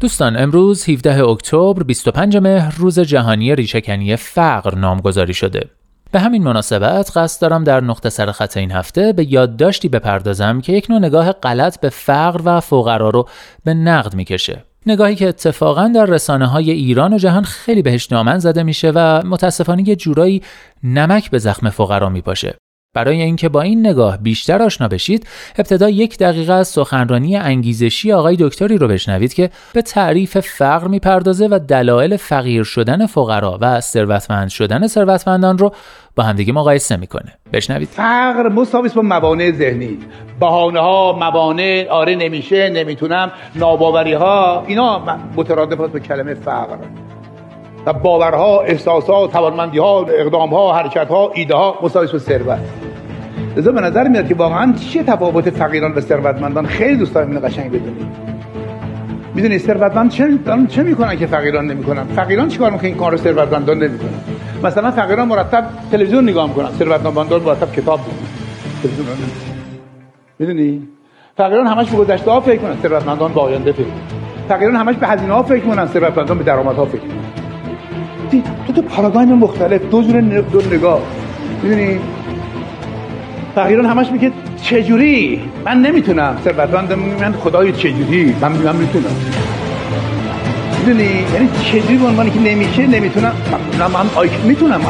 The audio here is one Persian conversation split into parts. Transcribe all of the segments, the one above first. دوستان، امروز 17 اکتبر 25 مهر روز جهانی ریشه‌کنی فقر نامگذاری شده. به همین مناسبت قصد دارم در نقطه سرخط این هفته به یادداشتی بپردازم که یک نوع نگاه غلط به فقر و فقرا رو به نقد میکشه. نگاهی که اتفاقاً در رسانه‌های ایران و جهان خیلی بهش دامن زده میشه و متاسفانه یه جورایی نمک به زخم فقرا میپاشه. برای اینکه با این نگاه بیشتر آشنا بشید، ابتدا 1 دقیقه از سخنرانی انگیزشی آقای دکتری رو بشنوید که به تعریف فقر میپردازه و دلایل فقیر شدن فقرا و ثروتمند شدن ثروتمندان رو با همدیگه مقایسه میکنه. بشنوید. فقر مساوی است با موانع ذهنی. بهانه ها، موانع، آره نمیشه، نمیتونم، ناباوری ها، اینا مترادف است با کلمه فقر. و باورها، احساسات، توانمندی‌ها، اقدام‌ها، حرکت‌ها، ایده‌ها مساوی است با ثروت. لذا به نظر میاد که واقعاً چه تفاوت فقیران و ثروتمندان. خیلی دوست دارم اینو قشنگ بدونید. می‌دونید ثروتمند چه می‌کنن که فقیران نمی‌کنن؟ فقیران چیکار می‌کنن این کار رو ثروتمندان نمی‌کنن؟ مثلا فقیران مرتب تلویزیون نگاه می‌کنن، ثروتمندان مرتب کتاب می‌خونن. می‌دونی؟ فقیران همش به گذشته‌ها فکر می‌کنن، ثروتمندان به آینده فکر می‌کنن. فقیران همش به هزینه‌ها فکر می‌کنن، ثروتمندان به درآمدها فکر می‌کنن. دو پارادایم مختلف، دو نگاه. می‌دونی فقیران همش میگه چجوری من نمیتونم، ثروتمند میگن خدای چجوری من میتونم. می‌دونی یعنی چجوری به عنوانی که نمیشه، نمیتونم، من میتونم.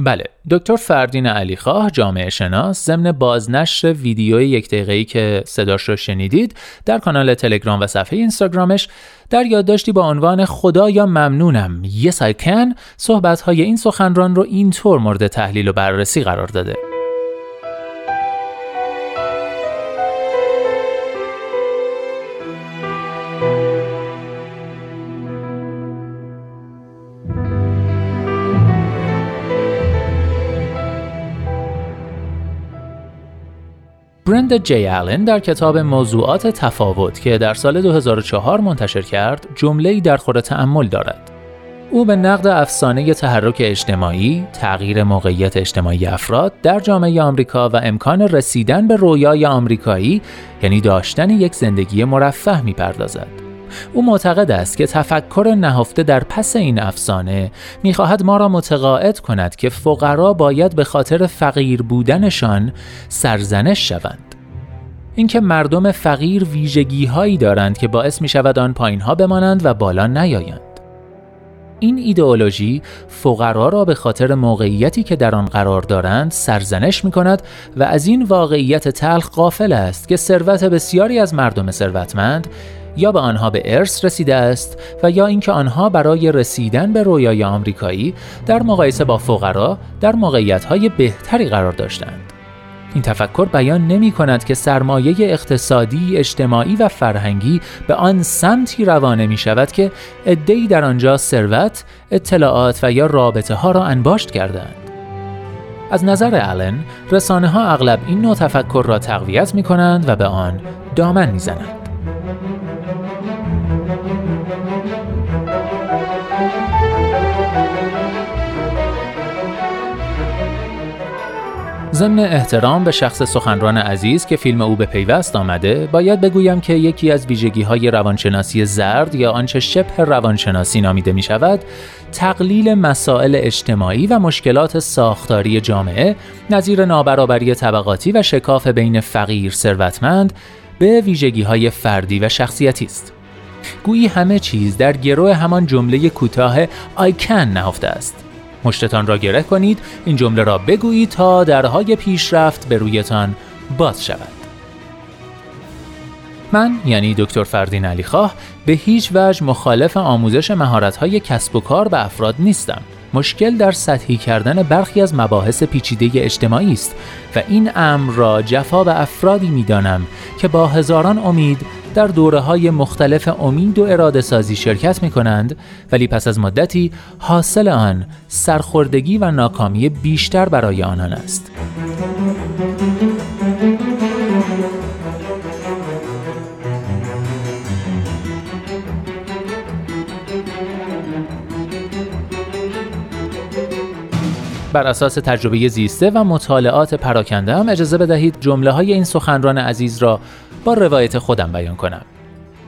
بله، دکتر فردین علیخاه، جامعه شناس، ضمن بازنشر ویدیوی 1 دقیقه‌ای که صداش رو شنیدید در کانال تلگرام و صفحه اینستاگرامش در یادداشتی با عنوان خدایا ممنونم Yes I can صحبت‌های این سخنران رو اینطور مورد تحلیل و بررسی قرار داده. جی ایلن در کتاب موضوعات تفاوت که در سال 2004 منتشر کرد، جمله‌ای در خور تأمل دارد. او به نقد افسانه تحرک اجتماعی، تغییر موقعیت اجتماعی افراد در جامعه آمریکا و امکان رسیدن به رویای آمریکایی، یعنی داشتن یک زندگی مرفه، می‌پردازد. او معتقد است که تفکر نهفته در پس این افسانه می‌خواهد ما را متقاعد کند که فقرا باید به خاطر فقیر بودنشان سرزنش شوند. اینکه مردم فقیر ویژگی‌هایی دارند که باعث می‌شود آن پایین‌ها بمانند و بالا نیایند. این ایدئولوژی فقرا را به خاطر موقعیتی که در آن قرار دارند سرزنش می‌کند و از این واقعیت تلخ غافل است که ثروت بسیاری از مردم ثروتمند یا به آنها به ارث رسیده است و یا اینکه آنها برای رسیدن به رویای آمریکایی در مقایسه با فقرا در موقعیت‌های بهتری قرار داشتند. این تفکر بیان نمی‌کند که سرمایه اقتصادی، اجتماعی و فرهنگی به آن سمتی روانه می‌شود که عده‌ای در آنجا ثروت، اطلاعات و یا رابطه‌ها را انباشت کردند. از نظر ایلن، رسانه‌ها اغلب این نوع تفکر را تقویت می‌کنند و به آن دامن می‌زنند. ضمن احترام به شخص سخنران عزیز که فیلم او به پیوست آمده، باید بگویم که یکی از ویژگی‌های روانشناسی زرد یا آنچه شبه روانشناسی نامیده می‌شود، تقلیل مسائل اجتماعی و مشکلات ساختاری جامعه، نظیر نابرابری طبقاتی و شکاف بین فقیر ثروتمند، به ویژگی‌های فردی و شخصیتی است. گویی همه چیز در گرو همان جمله کوتاه I can نهفته است. مشتتان را گره کنید، این جمله را بگویید تا درهای پیشرفت به رویتان باز شود. من، یعنی دکتر فردین علیخاه، به هیچ وجه مخالف آموزش مهارت‌های کسب و کار به افراد نیستم. مشکل در سطحی کردن برخی از مباحث پیچیده اجتماعی است و این امر را جفا به افرادی می‌دانم که با هزاران امید در دوره‌های مختلف امید و اراده سازی شرکت می‌کنند ولی پس از مدتی حاصل آن سرخوردگی و ناکامی بیشتر برای آنان است. بر اساس تجربه زیسته و مطالعات پراکنده هم اجازه بدهید جمله‌های این سخنران عزیز را با روایت خودم بیان کنم.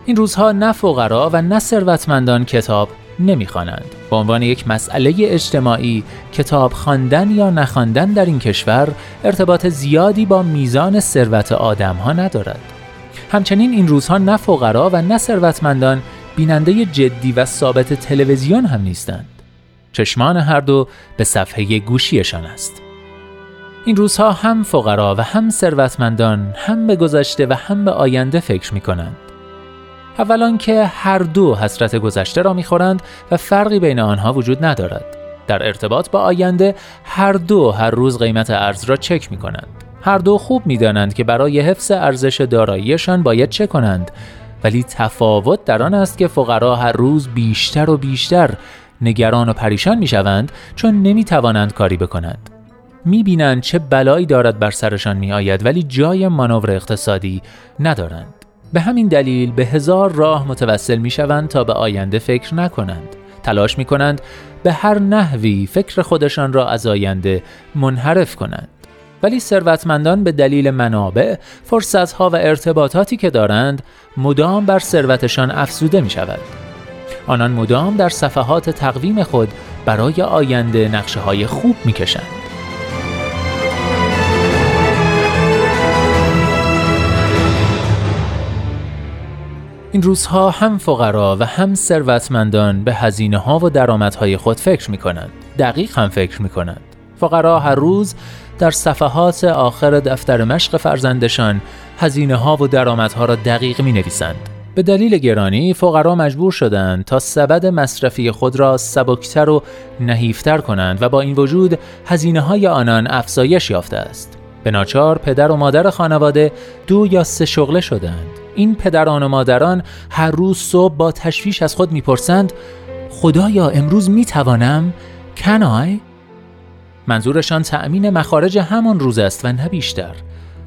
این روزها نه فقرا و نه ثروتمندان کتاب نمی‌خوانند. به عنوان یک مسئله اجتماعی کتاب خواندن یا نخواندن در این کشور ارتباط زیادی با میزان ثروت آدم‌ها ندارد. همچنین این روزها نه فقرا و نه ثروتمندان بیننده جدی و ثابت تلویزیون هم نیستند. چشمان هر دو به صفحه گوشیشان است. این روزها هم فقرا و هم ثروتمندان هم به گذشته و هم به آینده فکر می‌کنند. اولان که هر دو حسرت گذشته را می‌خورند و فرقی بین آنها وجود ندارد. در ارتباط با آینده هر دو هر روز قیمت ارز را چک می‌کنند. هر دو خوب می‌دانند که برای حفظ ارزش داراییشان باید چه کنند، ولی تفاوت در آن است که فقرا هر روز بیشتر و بیشتر نگران و پریشان میشوند چون نمیتوانند کاری بکنند. میبینند چه بلایی دارد بر سرشان میآید ولی جای مانور اقتصادی ندارند. به همین دلیل به هزار راه متوسل میشوند تا به آینده فکر نکنند. تلاش میکنند به هر نحوی فکر خودشان را از آینده منحرف کنند. ولی ثروتمندان به دلیل منابع، فرصتها و ارتباطاتی که دارند مدام بر ثروتشان افزوده میشود. آنان مدام در صفحات تقویم خود برای آینده نقشه‌های خوب می‌کشند. این روزها هم فقرا و هم ثروتمندان به هزینه‌ها و درآمدهای خود فکر می‌کنند. دقیق هم فکر می‌کنند. فقرا هر روز در صفحات آخر دفتر مشق فرزندشان هزینه‌ها و درآمدها را دقیق می‌نویسند. به دلیل گرانی فقرا مجبور شدند تا سبد مصرفی خود را سبکتر و نحیفتر کنند و با این وجود هزینه‌های آنان افزایش یافته است. به ناچار پدر و مادر خانواده 2 یا 3 شغله شدند. این پدران و مادران هر روز صبح با تشویش از خود می‌پرسند خدایا امروز می‌توانم؟ Can I؟ منظورشان تأمین مخارج همان روز است و نه بیشتر.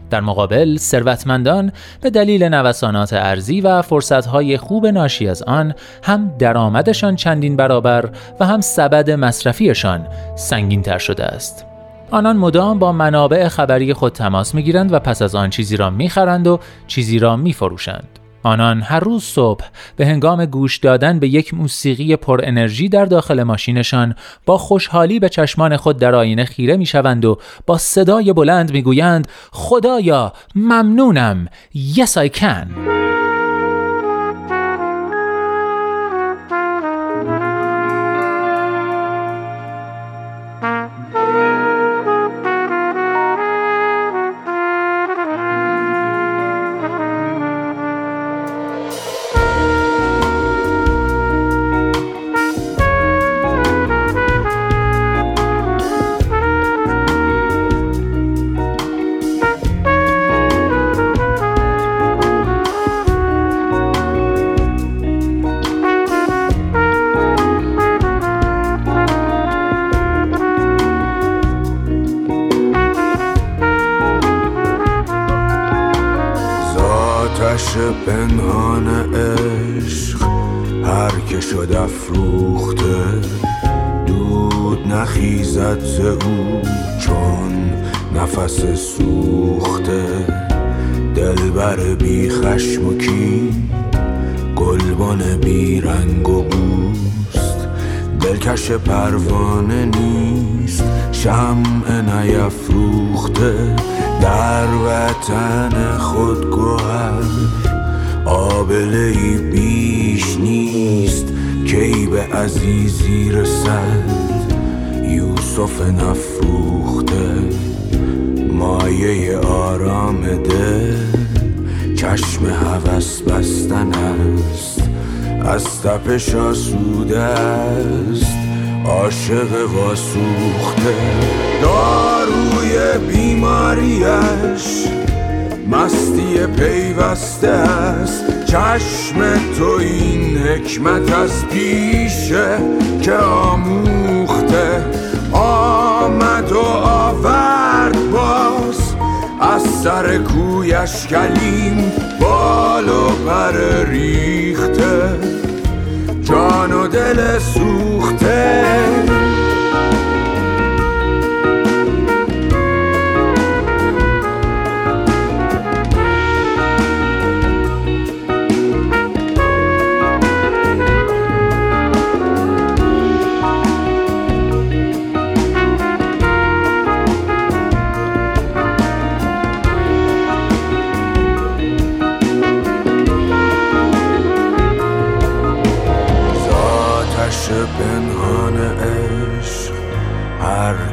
در مقابل ثروتمندان به دلیل نوسانات ارزی و فرصت‌های خوب ناشی از آن هم درآمدشان چندین برابر و هم سبد مصرفیشان سنگین‌تر شده است. آنان مدام با منابع خبری خود تماس می‌گیرند و پس از آن چیزی را می‌خرند و چیزی را می‌فروشند. آنان هر روز صبح به هنگام گوش دادن به یک موسیقی پر انرژی در داخل ماشینشان با خوشحالی به چشمان خود در آینه خیره میشوند و با صدای بلند میگویند خدایا ممنونم Yes I can. پنهان عشق هر که شد افروخته دود نخیزد ز او چون نفس سوخته دلبر بی خشم و کین گلبن بی رنگ و بوست دلکش پروانه نیست شمع نیفروخته در وطن خود گوهر آبله بیش نیست کی به عزیزی رسد یوسف نفروخته مایه آرام دل چشم هوس بستن است از تپش آسوده است عاشق واسوخته، داروی بیماریش مستی پیوسته است. چشم تو این حکمت از پیشه که آموخته، آمد و آورد باز از سر کویش کلیم، بال و پر ریخته، جان و دل سوخته.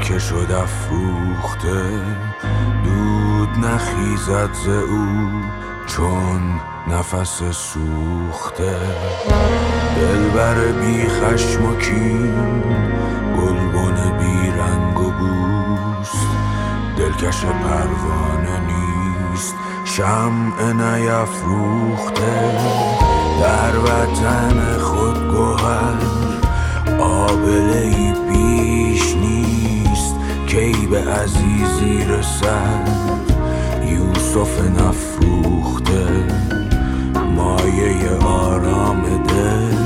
که شد افروخته، دود نخیزد ز او چون نفس سوخته. دلبر بی خشم و کین، گلبن بی رنگ و بوست، دلکش پروانه نیست شمع نیفروخته. در وطن خود گوهر آبله‌ای بیش نیست، کی به عزیزی رسد یوسف نفروخته. مایه آرام دل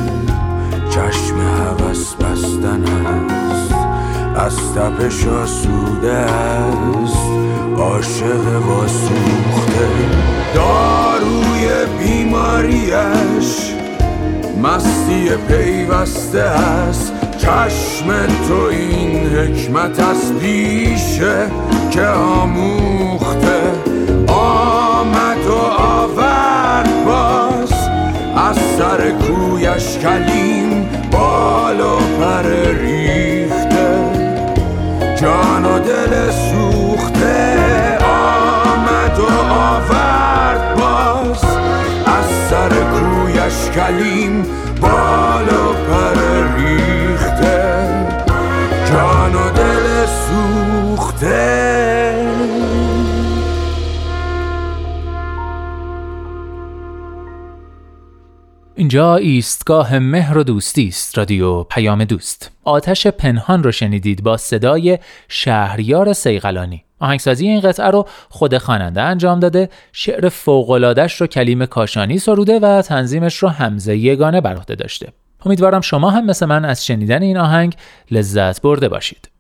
چشم هوس بستن است، از تپش آسوده است، عاشق واسوخته. داروی بیماریش مستی پیوسته است. چشم تو این حکمت از پیشه که آموخته، آمد و آورد باز از سر کویش کلیم، بال و پر ریخته، جان و دل سوخته. آمد و آورد باز از سر کویش کلیم، بال و پر ریخته، جان و دل سوخته. اینجا ایستگاه مهر و دوستی است، رادیو پیام دوست. آتش پنهان رو شنیدید با صدای شهریار سیغلانی. آهنگسازی این قطعه رو خود خواننده انجام داده، شعر فوق‌العاده‌اش رو کلیم کاشانی سروده و تنظیمش رو حمزه یگانه بر عهده داشته. امیدوارم شما هم مثل من از شنیدن این آهنگ لذت برده باشید.